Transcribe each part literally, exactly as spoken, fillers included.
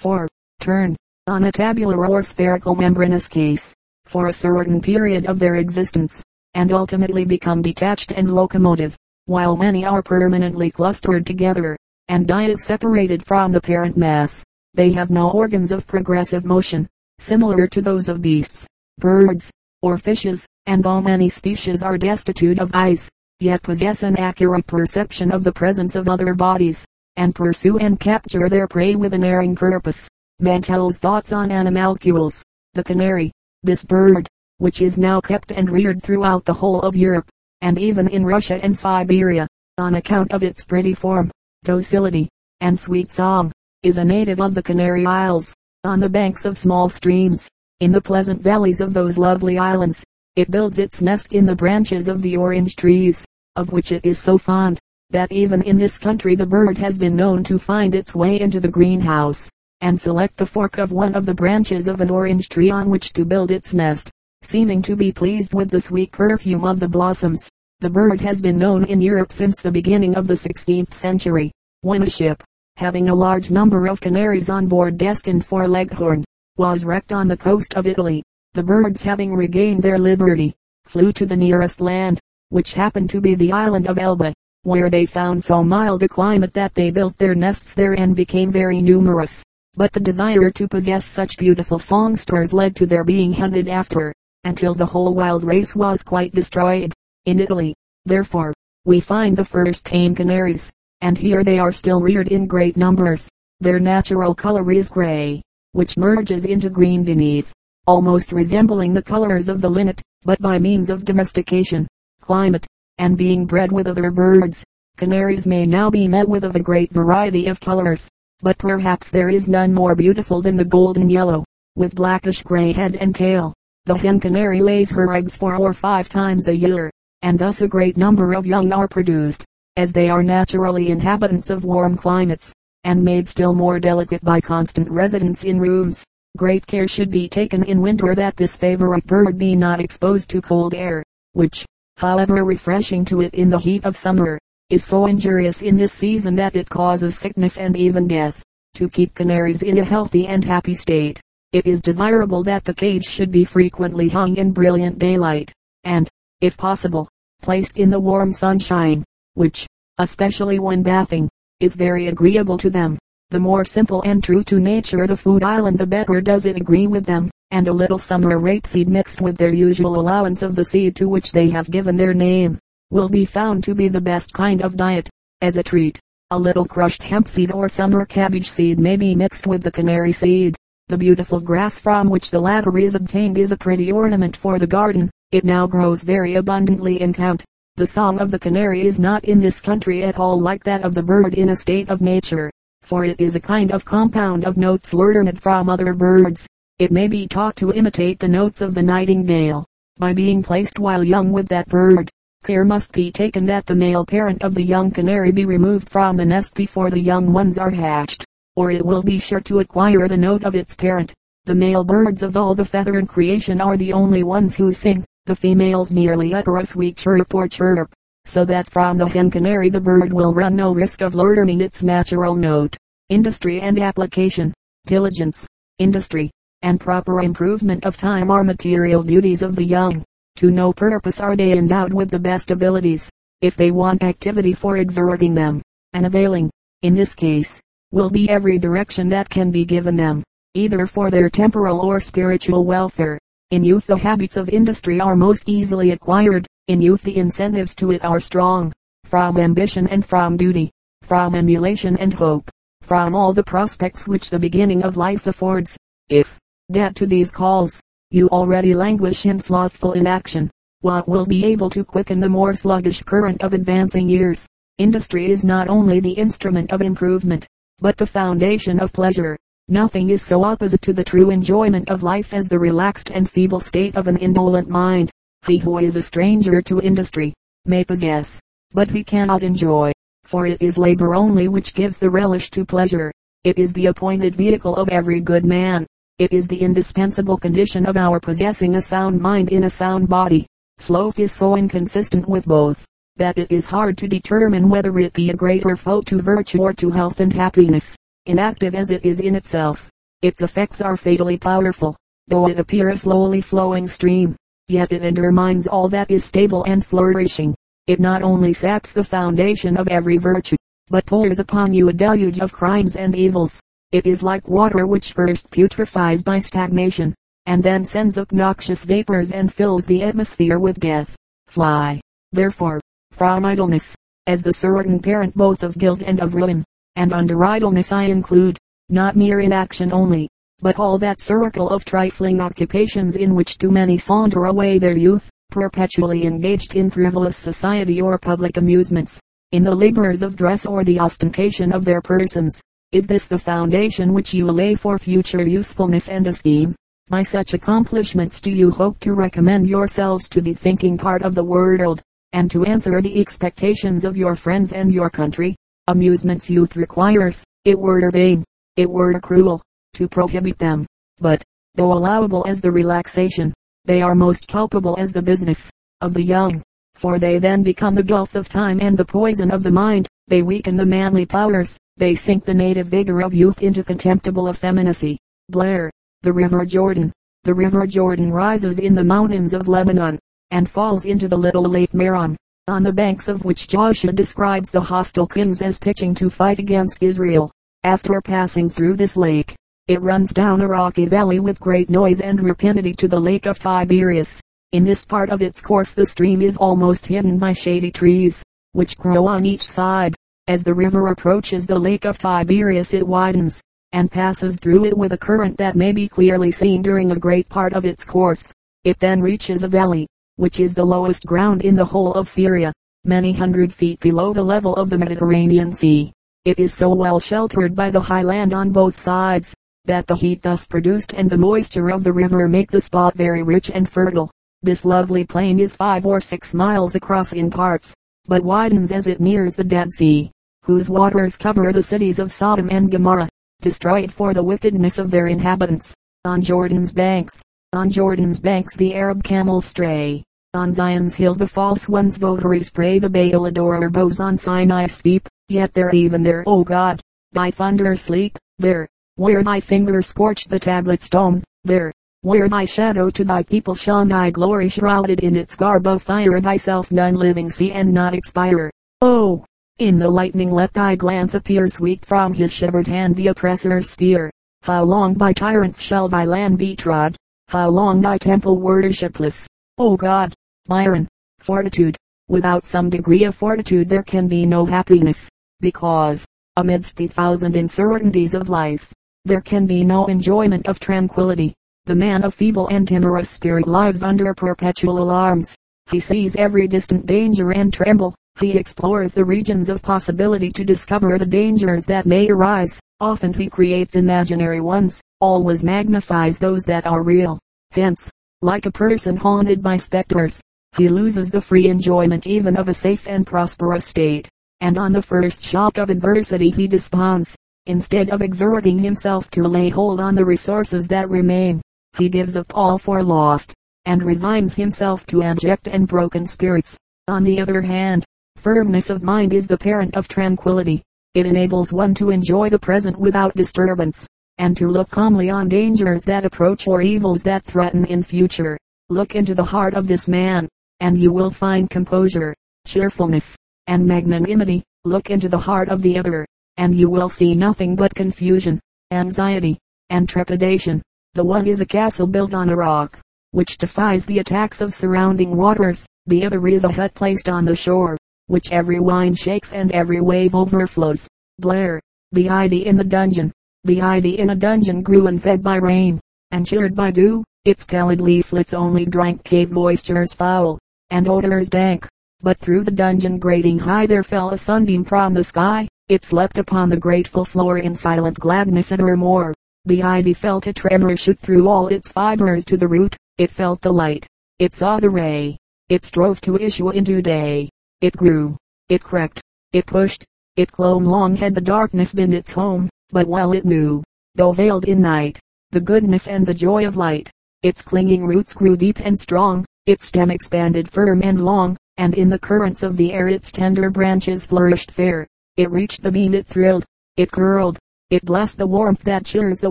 four. Turn, on a tabular or spherical membranous case, for a certain period of their existence, and ultimately become detached and locomotive, while many are permanently clustered together, and die if separated from the parent mass. They have no organs of progressive motion, similar to those of beasts, birds, or fishes, and though many species are destitute of eyes, yet possess an accurate perception of the presence of other bodies, and pursue and capture their prey with an erring purpose. Mantel's thoughts on animalcules. The canary, this bird, which is now kept and reared throughout the whole of Europe, and even in Russia and Siberia, on account of its pretty form, docility, and sweet song, is a native of the Canary Isles, on the banks of small streams, in the pleasant valleys of those lovely islands. It builds its nest in the branches of the orange trees, of which it is so fond, that even in this country the bird has been known to find its way into the greenhouse, and select the fork of one of the branches of an orange tree on which to build its nest, seeming to be pleased with the sweet perfume of the blossoms. The bird has been known in Europe since the beginning of the sixteenth century, when a ship, having a large number of canaries on board destined for Leghorn, was wrecked on the coast of Italy. The birds, having regained their liberty, flew to the nearest land, which happened to be the island of Elba, where they found so mild a climate that they built their nests there and became very numerous. But the desire to possess such beautiful songsters led to their being hunted after, until the whole wild race was quite destroyed. In Italy, therefore, we find the first tame canaries, and here they are still reared in great numbers. Their natural color is gray, which merges into green beneath, almost resembling the colors of the linnet, but by means of domestication, climate, and being bred with other birds, canaries may now be met with of a great variety of colors, but perhaps there is none more beautiful than the golden yellow, with blackish gray head and tail. The hen canary lays her eggs four or five times a year, and thus a great number of young are produced, as they are naturally inhabitants of warm climates, and made still more delicate by constant residence in rooms. Great care should be taken in winter that this favorite bird be not exposed to cold air, which, however refreshing to it in the heat of summer, is so injurious in this season that it causes sickness and even death. To keep canaries in a healthy and happy state, it is desirable that the cage should be frequently hung in brilliant daylight, and, if possible, placed in the warm sunshine, which, especially when bathing, is very agreeable to them. The more simple and true to nature the food island, the better does it agree with them, and a little summer rapeseed mixed with their usual allowance of the seed to which they have given their name, will be found to be the best kind of diet. As a treat, a little crushed hemp seed or summer cabbage seed may be mixed with the canary seed. The beautiful grass from which the latter is obtained is a pretty ornament for the garden. It now grows very abundantly in count. The song of the canary is not in this country at all like that of the bird in a state of nature, for it is a kind of compound of notes learned from other birds. It may be taught to imitate the notes of the nightingale, by being placed while young with that bird. Care must be taken that the male parent of the young canary be removed from the nest before the young ones are hatched, or it will be sure to acquire the note of its parent. The male birds of all the feathered creation are the only ones who sing. The females merely utter a sweet chirp or chirrup, so that from the hen canary the bird will run no risk of learning its natural note. Industry and application, diligence, industry, and proper improvement of time are material duties of the young. To no purpose are they endowed with the best abilities, if they want activity for exerting them, and availing, in this case, will be every direction that can be given them, either for their temporal or spiritual welfare. In youth the habits of industry are most easily acquired. In youth the incentives to it are strong, from ambition and from duty, from emulation and hope, from all the prospects which the beginning of life affords. If, dead to these calls, you already languish in slothful inaction, what will be able to quicken the more sluggish current of advancing years? Industry is not only the instrument of improvement, but the foundation of pleasure. Nothing is so opposite to the true enjoyment of life as the relaxed and feeble state of an indolent mind. He who is a stranger to industry, may possess, but he cannot enjoy, for it is labor only which gives the relish to pleasure. It is the appointed vehicle of every good man. It is the indispensable condition of our possessing a sound mind in a sound body. Sloth is so inconsistent with both, that it is hard to determine whether it be a greater foe to virtue or to health and happiness. inactive as it is in itself. Its effects are fatally powerful, though it appear a slowly flowing stream, yet it undermines all that is stable and flourishing. It not only saps the foundation of every virtue, but pours upon you a deluge of crimes and evils. It is like water which first putrefies by stagnation, and then sends up noxious vapors and fills the atmosphere with death. Fly, therefore, from idleness, as the certain parent both of guilt and of ruin, and under idleness I include, not mere inaction only, but all that circle of trifling occupations in which too many saunter away their youth, perpetually engaged in frivolous society or public amusements, in the labors of dress or the ostentation of their persons. Is this the foundation which you lay for future usefulness and esteem? By such accomplishments do you hope to recommend yourselves to the thinking part of the world, and to answer the expectations of your friends and your country? Amusements youth requires, it were vain, it were cruel, to prohibit them, but, though allowable as the relaxation, they are most culpable as the business of the young, for they then become the gulf of time and the poison of the mind, they weaken the manly powers, they sink the native vigor of youth into contemptible effeminacy. Blair. The River Jordan. The River Jordan rises in the mountains of Lebanon, and falls into the little Lake Meron, on the banks of which Joshua describes the hostile kings as pitching to fight against Israel. After passing through this lake, it runs down a rocky valley with great noise and rapidity to the Lake of Tiberias. In this part of its course the stream is almost hidden by shady trees, which grow on each side. As the river approaches the Lake of Tiberias it widens, and passes through it with a current that may be clearly seen during a great part of its course. It then reaches a valley, which is the lowest ground in the whole of Syria, many hundred feet below the level of the Mediterranean Sea. It is so well sheltered by the high land on both sides, that the heat thus produced and the moisture of the river make the spot very rich and fertile. This lovely plain is five or six miles across in parts, but widens as it nears the Dead Sea, whose waters cover the cities of Sodom and Gomorrah, destroyed for the wickedness of their inhabitants. On Jordan's banks, on Jordan's banks the Arab camels stray, on Zion's hill the false one's votaries pray, the Baal adorer bows on Sinai's steep, yet there even there, O God, thy thunder sleep, there, where thy finger scorched the tablet stone, there, where thy shadow to thy people shone, thy glory shrouded in its garb of fire, thyself none living see and not expire. Oh! In the lightning let thy glance appear, sweep from his shivered hand the oppressor's spear. How long by tyrants shall thy land be trod? How long thy temple worshipless? O God! Byron. Fortitude. Without some degree of fortitude there can be no happiness, because, amidst the thousand uncertainties of life, there can be no enjoyment of tranquility. The man of feeble and timorous spirit lives under perpetual alarms. He sees every distant danger and tremble. He explores the regions of possibility to discover the dangers that may arise. Often he creates imaginary ones, always magnifies those that are real. Hence, like a person haunted by specters, he loses the free enjoyment even of a safe and prosperous state, and on the first shock of adversity he desponds. Instead of exerting himself to lay hold on the resources that remain, he gives up all for lost, and resigns himself to abject and broken spirits. On the other hand, firmness of mind is the parent of tranquility. It enables one to enjoy the present without disturbance, and to look calmly on dangers that approach or evils that threaten in future. Look into the heart of this man, and you will find composure, cheerfulness, and magnanimity. Look into the heart of the other, and you will see nothing but confusion, anxiety, and trepidation. The one is a castle built on a rock, which defies the attacks of surrounding waters. The other is a hut placed on the shore, which every wind shakes and every wave overflows. Blair. The ivy in the dungeon. The ivy in a dungeon grew and fed by rain, and cheered by dew. Its pallid leaflets only drank cave moistures foul, and odors dank. But through the dungeon grating high there fell a sunbeam from the sky. It slept upon the grateful floor in silent gladness and remore. The ivy felt a tremor shoot through all its fibers to the root. It felt the light. It saw the ray. It strove to issue into day. It grew, it crept, it pushed, it clomb. Long had the darkness been its home, but well it knew, though veiled in night, the goodness and the joy of light. Its clinging roots grew deep and strong, its stem expanded firm and long, and in the currents of the air its tender branches flourished fair. It reached the beam, it thrilled, it curled, It blessed the warmth that cheers the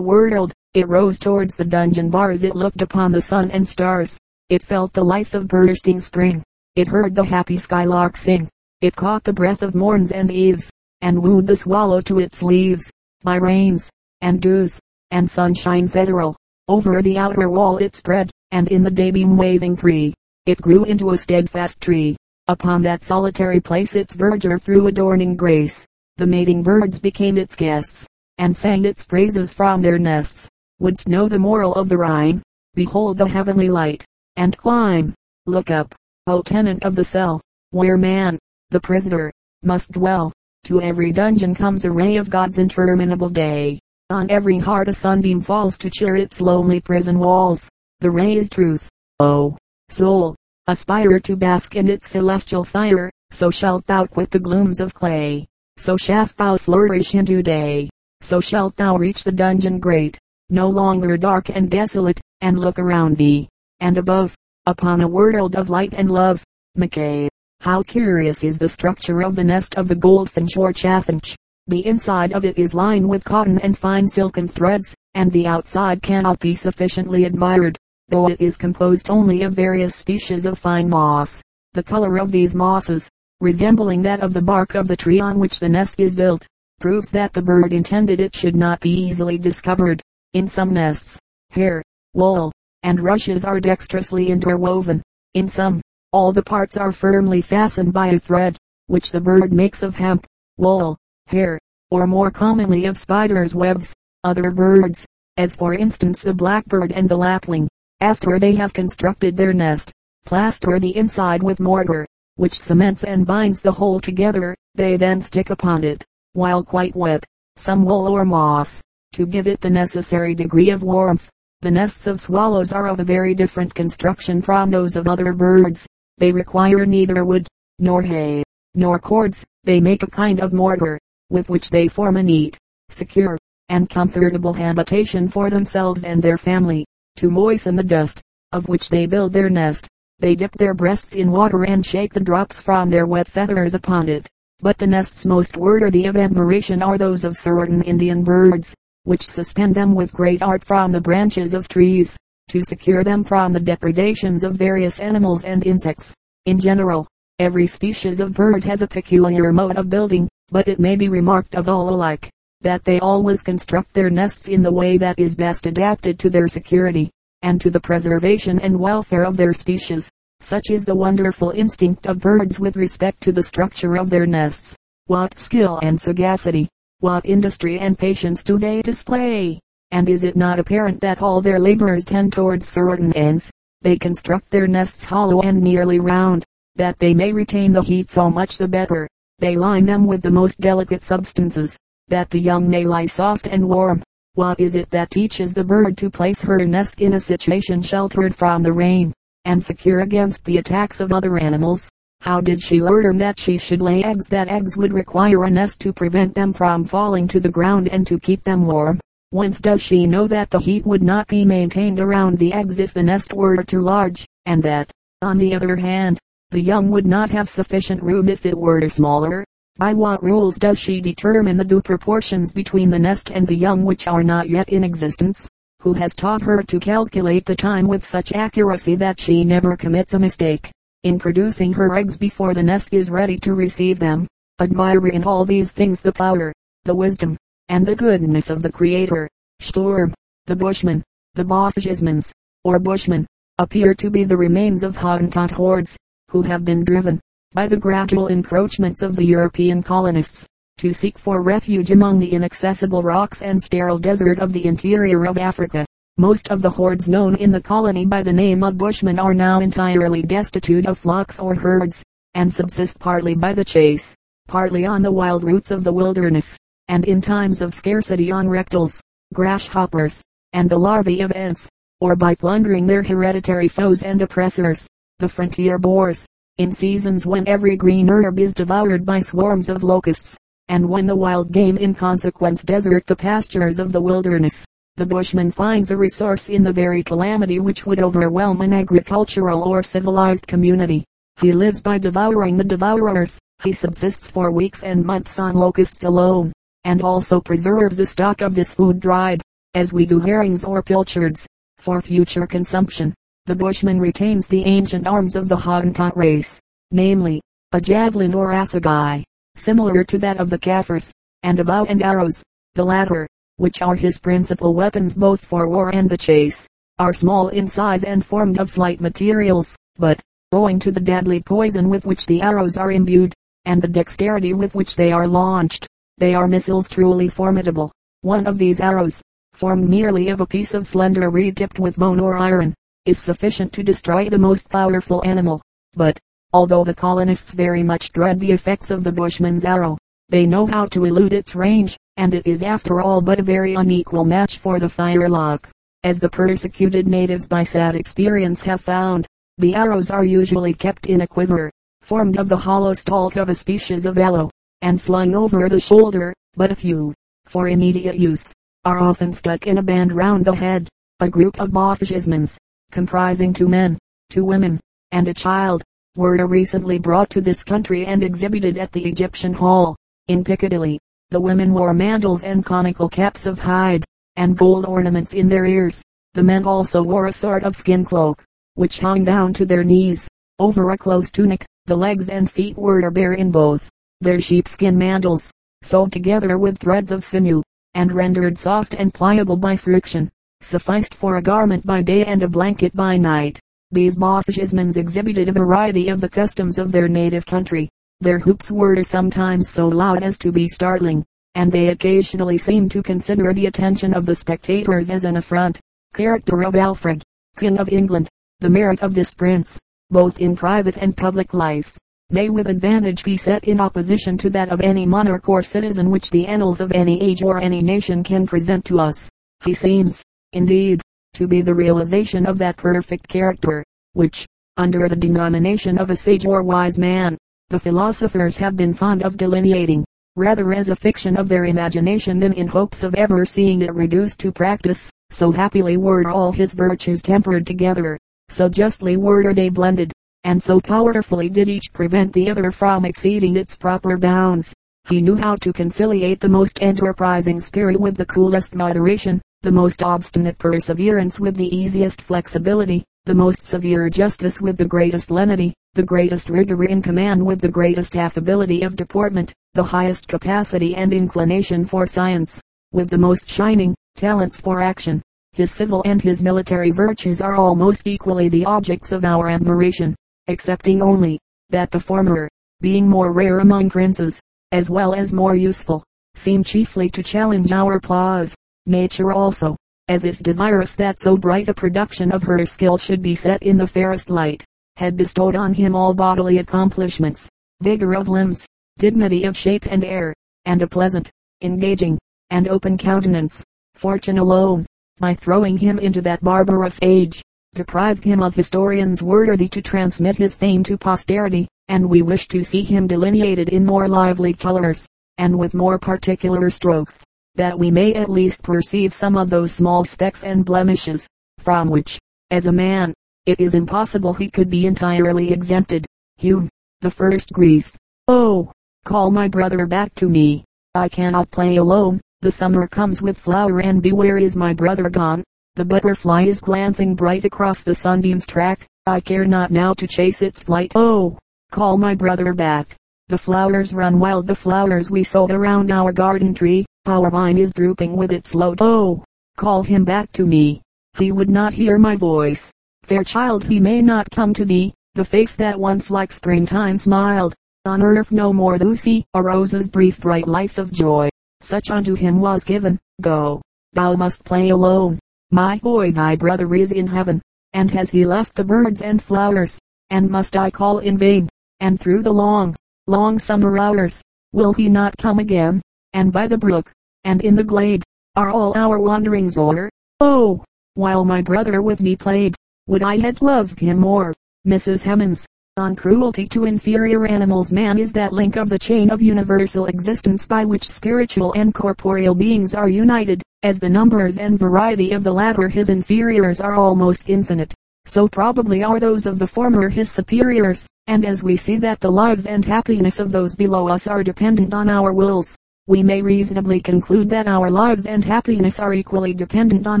world. It rose towards the dungeon bars. It looked upon the sun and stars. It felt the life of bursting spring. It heard the happy skylark sing. It caught the breath of morns and eves, and wooed the swallow to its leaves. By rains, and dews, and sunshine federal, over the outer wall it spread, and in the daybeam waving free, it grew into a steadfast tree. Upon that solitary place its verdure threw adorning grace. The mating birds became its guests, and sang its praises from their nests. Wouldst know the moral of the rhyme? Behold the heavenly light, and climb. Look up, O tenant of the cell, where man, the prisoner, must dwell. To every dungeon comes a ray of God's interminable day. On every heart a sunbeam falls to cheer its lonely prison walls. The ray is truth. O soul, aspire to bask in its celestial fire, so shalt thou quit the glooms of clay. So shalt thou flourish into day. So shalt thou reach the dungeon great, no longer dark and desolate, and look around thee, and above, upon a world of light and love. McKay. How curious is the structure of the nest of the goldfinch or chaffinch. The inside of it is lined with cotton and fine silken threads, and the outside cannot be sufficiently admired, though it is composed only of various species of fine moss. The color of these mosses, resembling that of the bark of the tree on which the nest is built, proves that the bird intended it should not be easily discovered. In some nests, hair, wool, and rushes are dexterously interwoven. In some, all the parts are firmly fastened by a thread, which the bird makes of hemp, wool, hair, or more commonly of spiders' webs. Other birds, as for instance the blackbird and the lapwing, after they have constructed their nest, plaster the inside with mortar, which cements and binds the whole together. They then stick upon it, while quite wet, some wool or moss, to give it the necessary degree of warmth. The nests of swallows are of a very different construction from those of other birds. They require neither wood, nor hay, nor cords. They make a kind of mortar, with which they form a neat, secure, and comfortable habitation for themselves and their family. To moisten the dust, of which they build their nest, they dip their breasts in water and shake the drops from their wet feathers upon it. But the nests most worthy of admiration are those of certain Indian birds, which suspend them with great art from the branches of trees, to secure them from the depredations of various animals and insects. In general, every species of bird has a peculiar mode of building, but it may be remarked of all alike, that they always construct their nests in the way that is best adapted to their security, and to the preservation and welfare of their species. Such is the wonderful instinct of birds with respect to the structure of their nests. What skill and sagacity, what industry and patience do they display! And is it not apparent that all their labors tend towards certain ends? They construct their nests hollow and nearly round, that they may retain the heat so much the better. They line them with the most delicate substances, that the young may lie soft and warm. What is it that teaches the bird to place her nest in a situation sheltered from the rain, and secure against the attacks of other animals? How did she learn that she should lay eggs, that eggs would require a nest to prevent them from falling to the ground and to keep them warm? Whence does she know that the heat would not be maintained around the eggs if the nest were too large, and that, on the other hand, the young would not have sufficient room if it were smaller? By what rules does she determine the due proportions between the nest and the young which are not yet in existence? Who has taught her to calculate the time with such accuracy that she never commits a mistake in producing her eggs before the nest is ready to receive them? Admire in all these things the power, the wisdom, and the goodness of the Creator. Storm, the Bushmen, the Bosschesmans, or Bushmen, appear to be the remains of Hottentot hordes, who have been driven, by the gradual encroachments of the European colonists, to seek for refuge among the inaccessible rocks and sterile desert of the interior of Africa. Most of the hordes known in the colony by the name of Bushmen are now entirely destitute of flocks or herds, and subsist partly by the chase, partly on the wild roots of the wilderness, and in times of scarcity on reptiles, grasshoppers, and the larvae of ants, or by plundering their hereditary foes and oppressors, the frontier boars, in seasons when every green herb is devoured by swarms of locusts, and when the wild game in consequence desert the pastures of the wilderness. The Bushman finds a resource in the very calamity which would overwhelm an agricultural or civilized community. He lives by devouring the devourers. He subsists for weeks and months on locusts alone, and also preserves a stock of this food dried, as we do herrings or pilchards, for future consumption. The Bushman retains the ancient arms of the Hottentot race, namely, a javelin or assegai, similar to that of the Kafirs, and a bow and arrows. The latter, which are his principal weapons both for war and the chase, are small in size and formed of slight materials, but, owing to the deadly poison with which the arrows are imbued, and the dexterity with which they are launched, they are missiles truly formidable. One of these arrows, formed merely of a piece of slender reed tipped with bone or iron, is sufficient to destroy the most powerful animal. But, although the colonists very much dread the effects of the Bushman's arrow, they know how to elude its range, and it is after all but a very unequal match for the firelock. As the persecuted natives by sad experience have found, the arrows are usually kept in a quiver, formed of the hollow stalk of a species of aloe, and slung over the shoulder, but a few, for immediate use, are often stuck in a band round the head. A group of Bosschesmans, comprising two men, two women, and a child, were recently brought to this country and exhibited at the Egyptian Hall, in Piccadilly. The women wore mantles and conical caps of hide, and gold ornaments in their ears. The men also wore a sort of skin cloak, which hung down to their knees, over a close tunic. The legs and feet were bare in both their sheepskin mantles, sewed together with threads of sinew, and rendered soft and pliable by friction, sufficed for a garment by day and a blanket by night. These Bosschesmans exhibited a variety of the customs of their native country. Their hoots were sometimes so loud as to be startling, and they occasionally seemed to consider the attention of the spectators as an affront. Character of Alfred, King of England. The merit of this prince, both in private and public life, may with advantage be set in opposition to that of any monarch or citizen which the annals of any age or any nation can present to us. He seems, indeed, to be the realization of that perfect character, which, under the denomination of a sage or wise man, the philosophers have been fond of delineating, rather as a fiction of their imagination than in hopes of ever seeing it reduced to practice. So happily were all his virtues tempered together, so justly were they blended, and so powerfully did each prevent the other from exceeding its proper bounds. He knew how to conciliate the most enterprising spirit with the coolest moderation, the most obstinate perseverance with the easiest flexibility, the most severe justice with the greatest lenity, the greatest rigor in command with the greatest affability of deportment, the highest capacity and inclination for science, with the most shining talents for action. His civil and his military virtues are almost equally the objects of our admiration, excepting only, that the former, being more rare among princes, as well as more useful, seem chiefly to challenge our applause. Nature also, as if desirous that so bright a production of her skill should be set in the fairest light, had bestowed on him all bodily accomplishments, vigor of limbs, dignity of shape and air, and a pleasant, engaging, and open countenance. Fortune alone, by throwing him into that barbarous age, deprived him of historians worthy to transmit his fame to posterity, and we wish to see him delineated in more lively colors, and with more particular strokes, that we may at least perceive some of those small specks and blemishes, from which, as a man, it is impossible he could be entirely exempted. Hume, the first grief. Oh, call my brother back to me. I cannot play alone. The summer comes with flower, and beware is my brother gone. The butterfly is glancing bright across the sunbeam's track. I care not now to chase its flight. Oh, call my brother back. The flowers run wild, the flowers we sowed around our garden tree. Our vine is drooping with its load. Oh, call him back to me. He would not hear my voice. Fair child, he may not come to thee. The face that once like springtime smiled, on earth no more Lucy, a rose's brief bright life of joy, such unto him was given. Go, thou must play alone, my boy, thy brother is in heaven. And has he left the birds and flowers? And must I call in vain? And through the long, long summer hours, will he not come again? And by the brook, and in the glade, are all our wanderings o'er? Oh, while my brother with me played, would I had loved him more. Missus Hemans, on cruelty to inferior animals man is that link of the chain of universal existence by which spiritual and corporeal beings are united. As the numbers and variety of the latter his inferiors are almost infinite, so probably are those of the former his superiors, and as we see that the lives and happiness of those below us are dependent on our wills, we may reasonably conclude that our lives and happiness are equally dependent on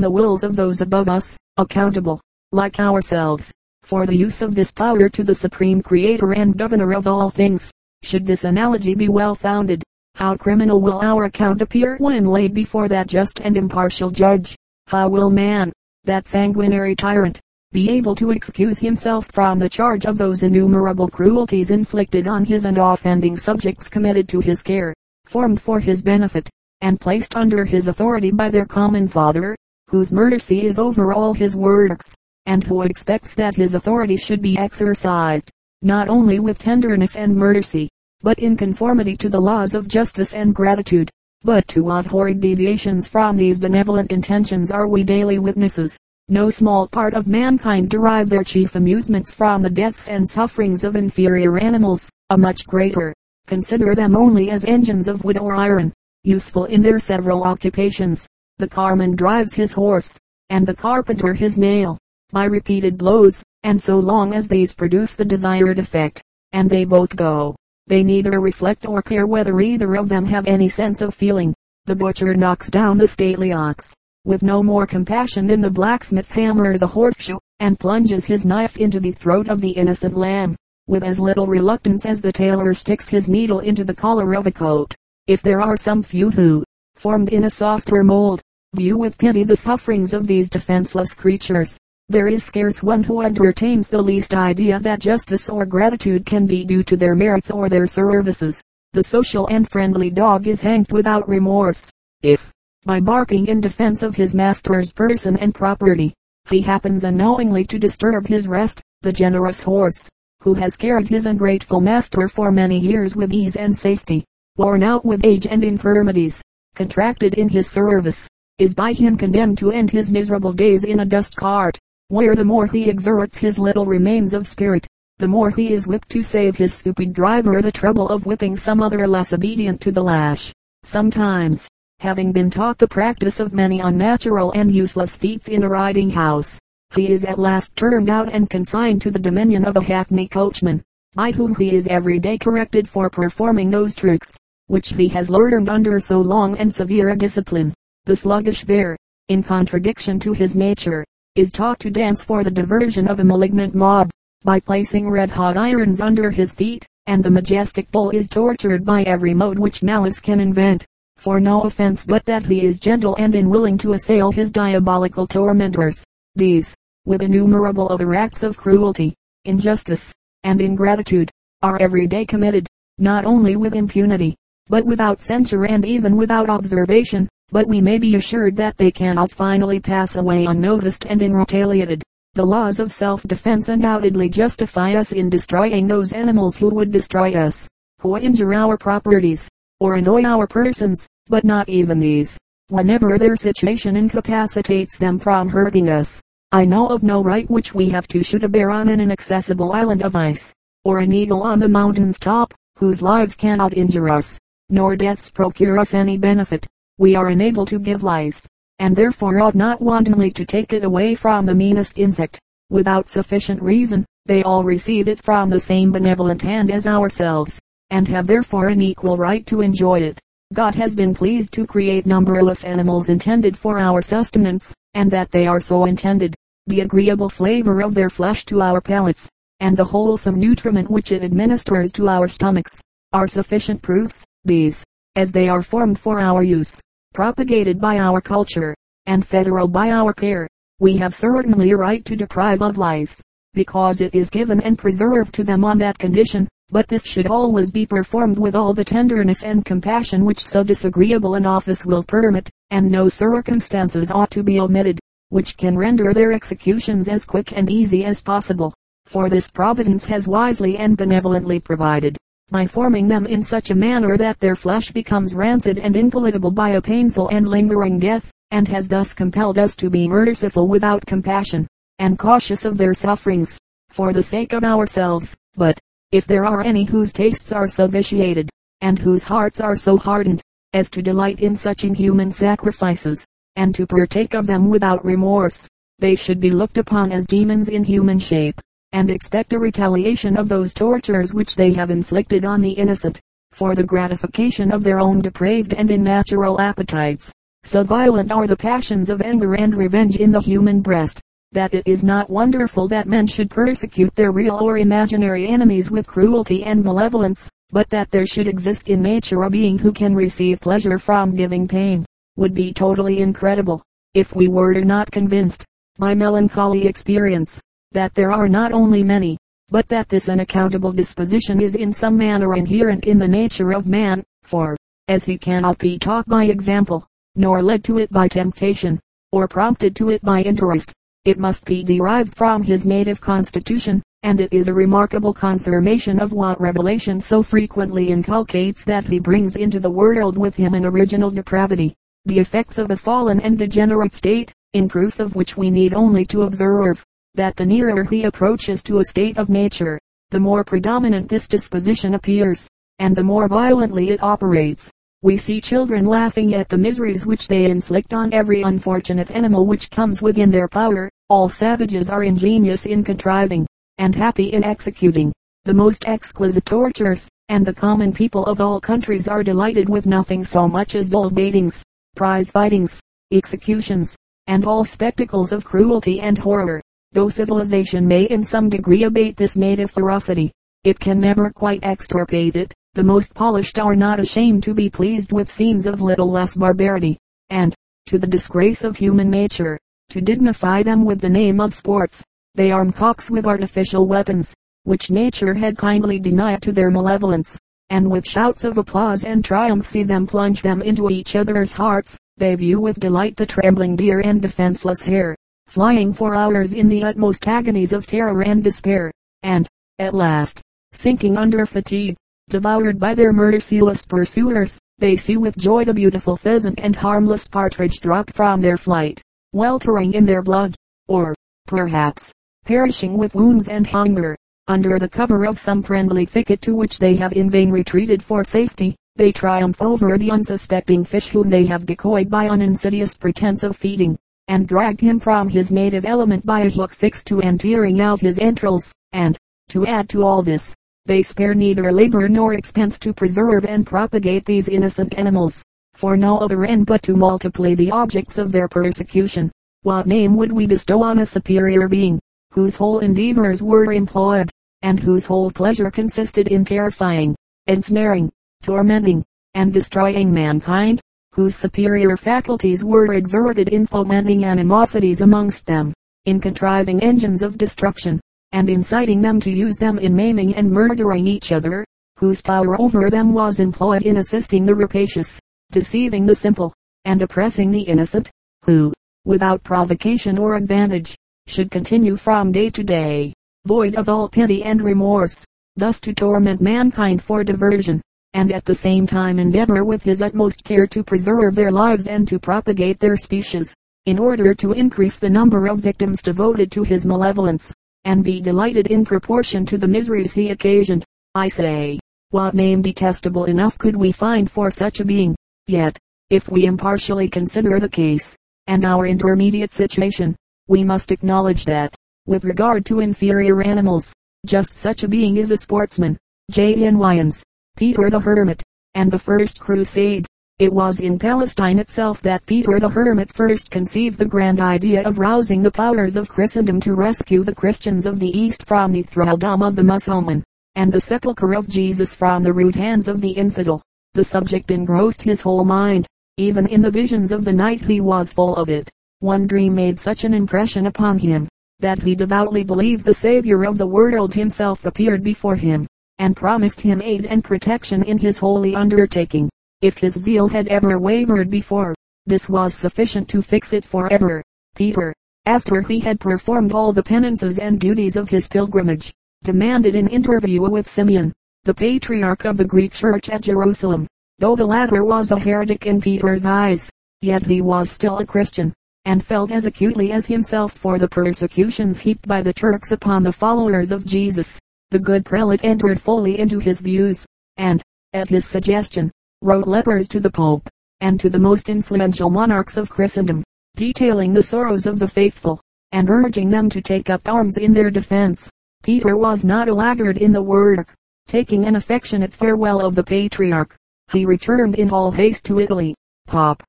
the wills of those above us, accountable, like ourselves, for the use of this power to the supreme creator and governor of all things. Should this analogy be well founded, how criminal will our account appear when laid before that just and impartial judge? How will man, that sanguinary tyrant, be able to excuse himself from the charge of those innumerable cruelties inflicted on his and offending subjects committed to his care, formed for his benefit, and placed under his authority by their common Father, whose mercy is over all his works, and who expects that his authority should be exercised, not only with tenderness and mercy, but in conformity to the laws of justice and gratitude? But to what horrid deviations from these benevolent intentions are we daily witnesses? No small part of mankind derive their chief amusements from the deaths and sufferings of inferior animals, a much greater. Consider them only as engines of wood or iron, useful in their several occupations. The carman drives his horse, and the carpenter his nail, by repeated blows, and so long as these produce the desired effect, and they both go, they neither reflect or care whether either of them have any sense of feeling. The butcher knocks down the stately ox, with no more compassion than the blacksmith hammers a horseshoe, and plunges his knife into the throat of the innocent lamb, with as little reluctance as the tailor sticks his needle into the collar of a coat. If there are some few who, formed in a softer mold, view with pity the sufferings of these defenseless creatures, there is scarce one who entertains the least idea that justice or gratitude can be due to their merits or their services. The social and friendly dog is hanged without remorse, if, by barking in defense of his master's person and property, he happens unknowingly to disturb his rest. The generous horse, who has carried his ungrateful master for many years with ease and safety, worn out with age and infirmities contracted in his service, is by him condemned to end his miserable days in a dust cart, where the more he exerts his little remains of spirit, the more he is whipped to save his stupid driver the trouble of whipping some other less obedient to the lash. Sometimes, having been taught the practice of many unnatural and useless feats in a riding house, he is at last turned out and consigned to the dominion of a hackney coachman, by whom he is every day corrected for performing those tricks, which he has learned under so long and severe a discipline. The sluggish bear, in contradiction to his nature, is taught to dance for the diversion of a malignant mob, by placing red-hot irons under his feet, and the majestic bull is tortured by every mode which malice can invent, for no offense but that he is gentle and unwilling to assail his diabolical tormentors. These, with innumerable other acts of cruelty, injustice, and ingratitude, are every day committed, not only with impunity, but without censure and even without observation, but we may be assured that they cannot finally pass away unnoticed and unretaliated. The laws of self-defense undoubtedly justify us in destroying those animals who would destroy us, who injure our properties, or annoy our persons, but not even these, whenever their situation incapacitates them from hurting us. I know of no right which we have to shoot a bear on an inaccessible island of ice, or an eagle on the mountain's top, whose lives cannot injure us, nor deaths procure us any benefit. We are unable to give life, and therefore ought not wantonly to take it away from the meanest insect, without sufficient reason. They all receive it from the same benevolent hand as ourselves, and have therefore an equal right to enjoy it. God has been pleased to create numberless animals intended for our sustenance, and that they are so intended, the agreeable flavor of their flesh to our palates, and the wholesome nutriment which it administers to our stomachs, are sufficient proofs. These, as they are formed for our use, propagated by our culture, and fed by our care, we have certainly a right to deprive of life, because it is given and preserved to them on that condition. But this should always be performed with all the tenderness and compassion which so disagreeable an office will permit, and no circumstances ought to be omitted, which can render their executions as quick and easy as possible, for this Providence has wisely and benevolently provided, by forming them in such a manner that their flesh becomes rancid and impolitable by a painful and lingering death, and has thus compelled us to be merciful without compassion, and cautious of their sufferings, for the sake of ourselves. But, if there are any whose tastes are so vitiated, and whose hearts are so hardened, as to delight in such inhuman sacrifices, and to partake of them without remorse, they should be looked upon as demons in human shape, and expect a retaliation of those tortures which they have inflicted on the innocent. for the gratification of their own depraved and unnatural appetites. So violent are the passions of anger and revenge in the human breast, that it is not wonderful that men should persecute their real or imaginary enemies with cruelty and malevolence, but that there should exist in nature a being who can receive pleasure from giving pain, would be totally incredible, if we were not convinced, by melancholy experience, that there are not only many, but that this unaccountable disposition is in some manner inherent in the nature of man, for, as he cannot be taught by example, nor led to it by temptation, or prompted to it by interest, it must be derived from his native constitution, and it is a remarkable confirmation of what revelation so frequently inculcates, that he brings into the world with him an original depravity, the effects of a fallen and degenerate state, in proof of which we need only to observe, that the nearer he approaches to a state of nature, the more predominant this disposition appears, and the more violently it operates. We see children laughing at the miseries which they inflict on every unfortunate animal which comes within their power. All savages are ingenious in contriving, and happy in executing, the most exquisite tortures, and the common people of all countries are delighted with nothing so much as bull baitings, prize fightings, executions, and all spectacles of cruelty and horror. Though civilization may in some degree abate this native ferocity, it can never quite extirpate it. The most polished are not ashamed to be pleased with scenes of little less barbarity, and, to the disgrace of human nature, to dignify them with the name of sports, they arm cocks with artificial weapons, which nature had kindly denied to their malevolence, and with shouts of applause and triumph see them plunge them into each other's hearts. They view with delight the trembling deer and defenseless hare, flying for hours in the utmost agonies of terror and despair, and, at last, sinking under fatigue, devoured by their merciless pursuers, they see with joy the beautiful pheasant and harmless partridge dropped from their flight, weltering in their blood, or, perhaps, perishing with wounds and hunger. Under the cover of some friendly thicket to which they have in vain retreated for safety, they triumph over the unsuspecting fish whom they have decoyed by an insidious pretense of feeding, and dragged him from his native element by a hook fixed to and tearing out his entrails, and, to add to all this, they spare neither labor nor expense to preserve and propagate these innocent animals, for no other end but to multiply the objects of their persecution. What name would we bestow on a superior being, whose whole endeavors were employed, and whose whole pleasure consisted in terrifying, ensnaring, tormenting, and destroying mankind, whose superior faculties were exerted in fomenting animosities amongst them, in contriving engines of destruction, and inciting them to use them in maiming and murdering each other, whose power over them was employed in assisting the rapacious, deceiving the simple, and oppressing the innocent, who, without provocation or advantage, should continue from day to day, void of all pity and remorse, thus to torment mankind for diversion, and at the same time endeavor with his utmost care to preserve their lives and to propagate their species, in order to increase the number of victims devoted to his malevolence, and be delighted in proportion to the miseries he occasioned. I say, what name detestable enough could we find for such a being? Yet, if we impartially consider the case, and our intermediate situation, we must acknowledge that, with regard to inferior animals, just such a being is a sportsman. J N Lyons, Peter the Hermit, and the First Crusade. It was in Palestine itself that Peter the Hermit first conceived the grand idea of rousing the powers of Christendom to rescue the Christians of the East from the thraldom of the Mussulman, and the sepulchre of Jesus from the rude hands of the infidel. The subject engrossed his whole mind. Even in the visions of the night he was full of it. One dream made such an impression upon him, that he devoutly believed the Savior of the world himself appeared before him, and promised him aid and protection in his holy undertaking. If his zeal had ever wavered before, this was sufficient to fix it forever. Peter, after he had performed all the penances and duties of his pilgrimage, demanded an interview with Simeon, the patriarch of the Greek Church at Jerusalem. Though the latter was a heretic in Peter's eyes, yet he was still a Christian, and felt as acutely as himself for the persecutions heaped by the Turks upon the followers of Jesus. The good prelate entered fully into his views, and, at his suggestion, wrote letters to the Pope, and to the most influential monarchs of Christendom, detailing the sorrows of the faithful, and urging them to take up arms in their defense. Peter was not a laggard in the work, Taking an affectionate farewell of the patriarch, he returned in all haste to Italy. Pop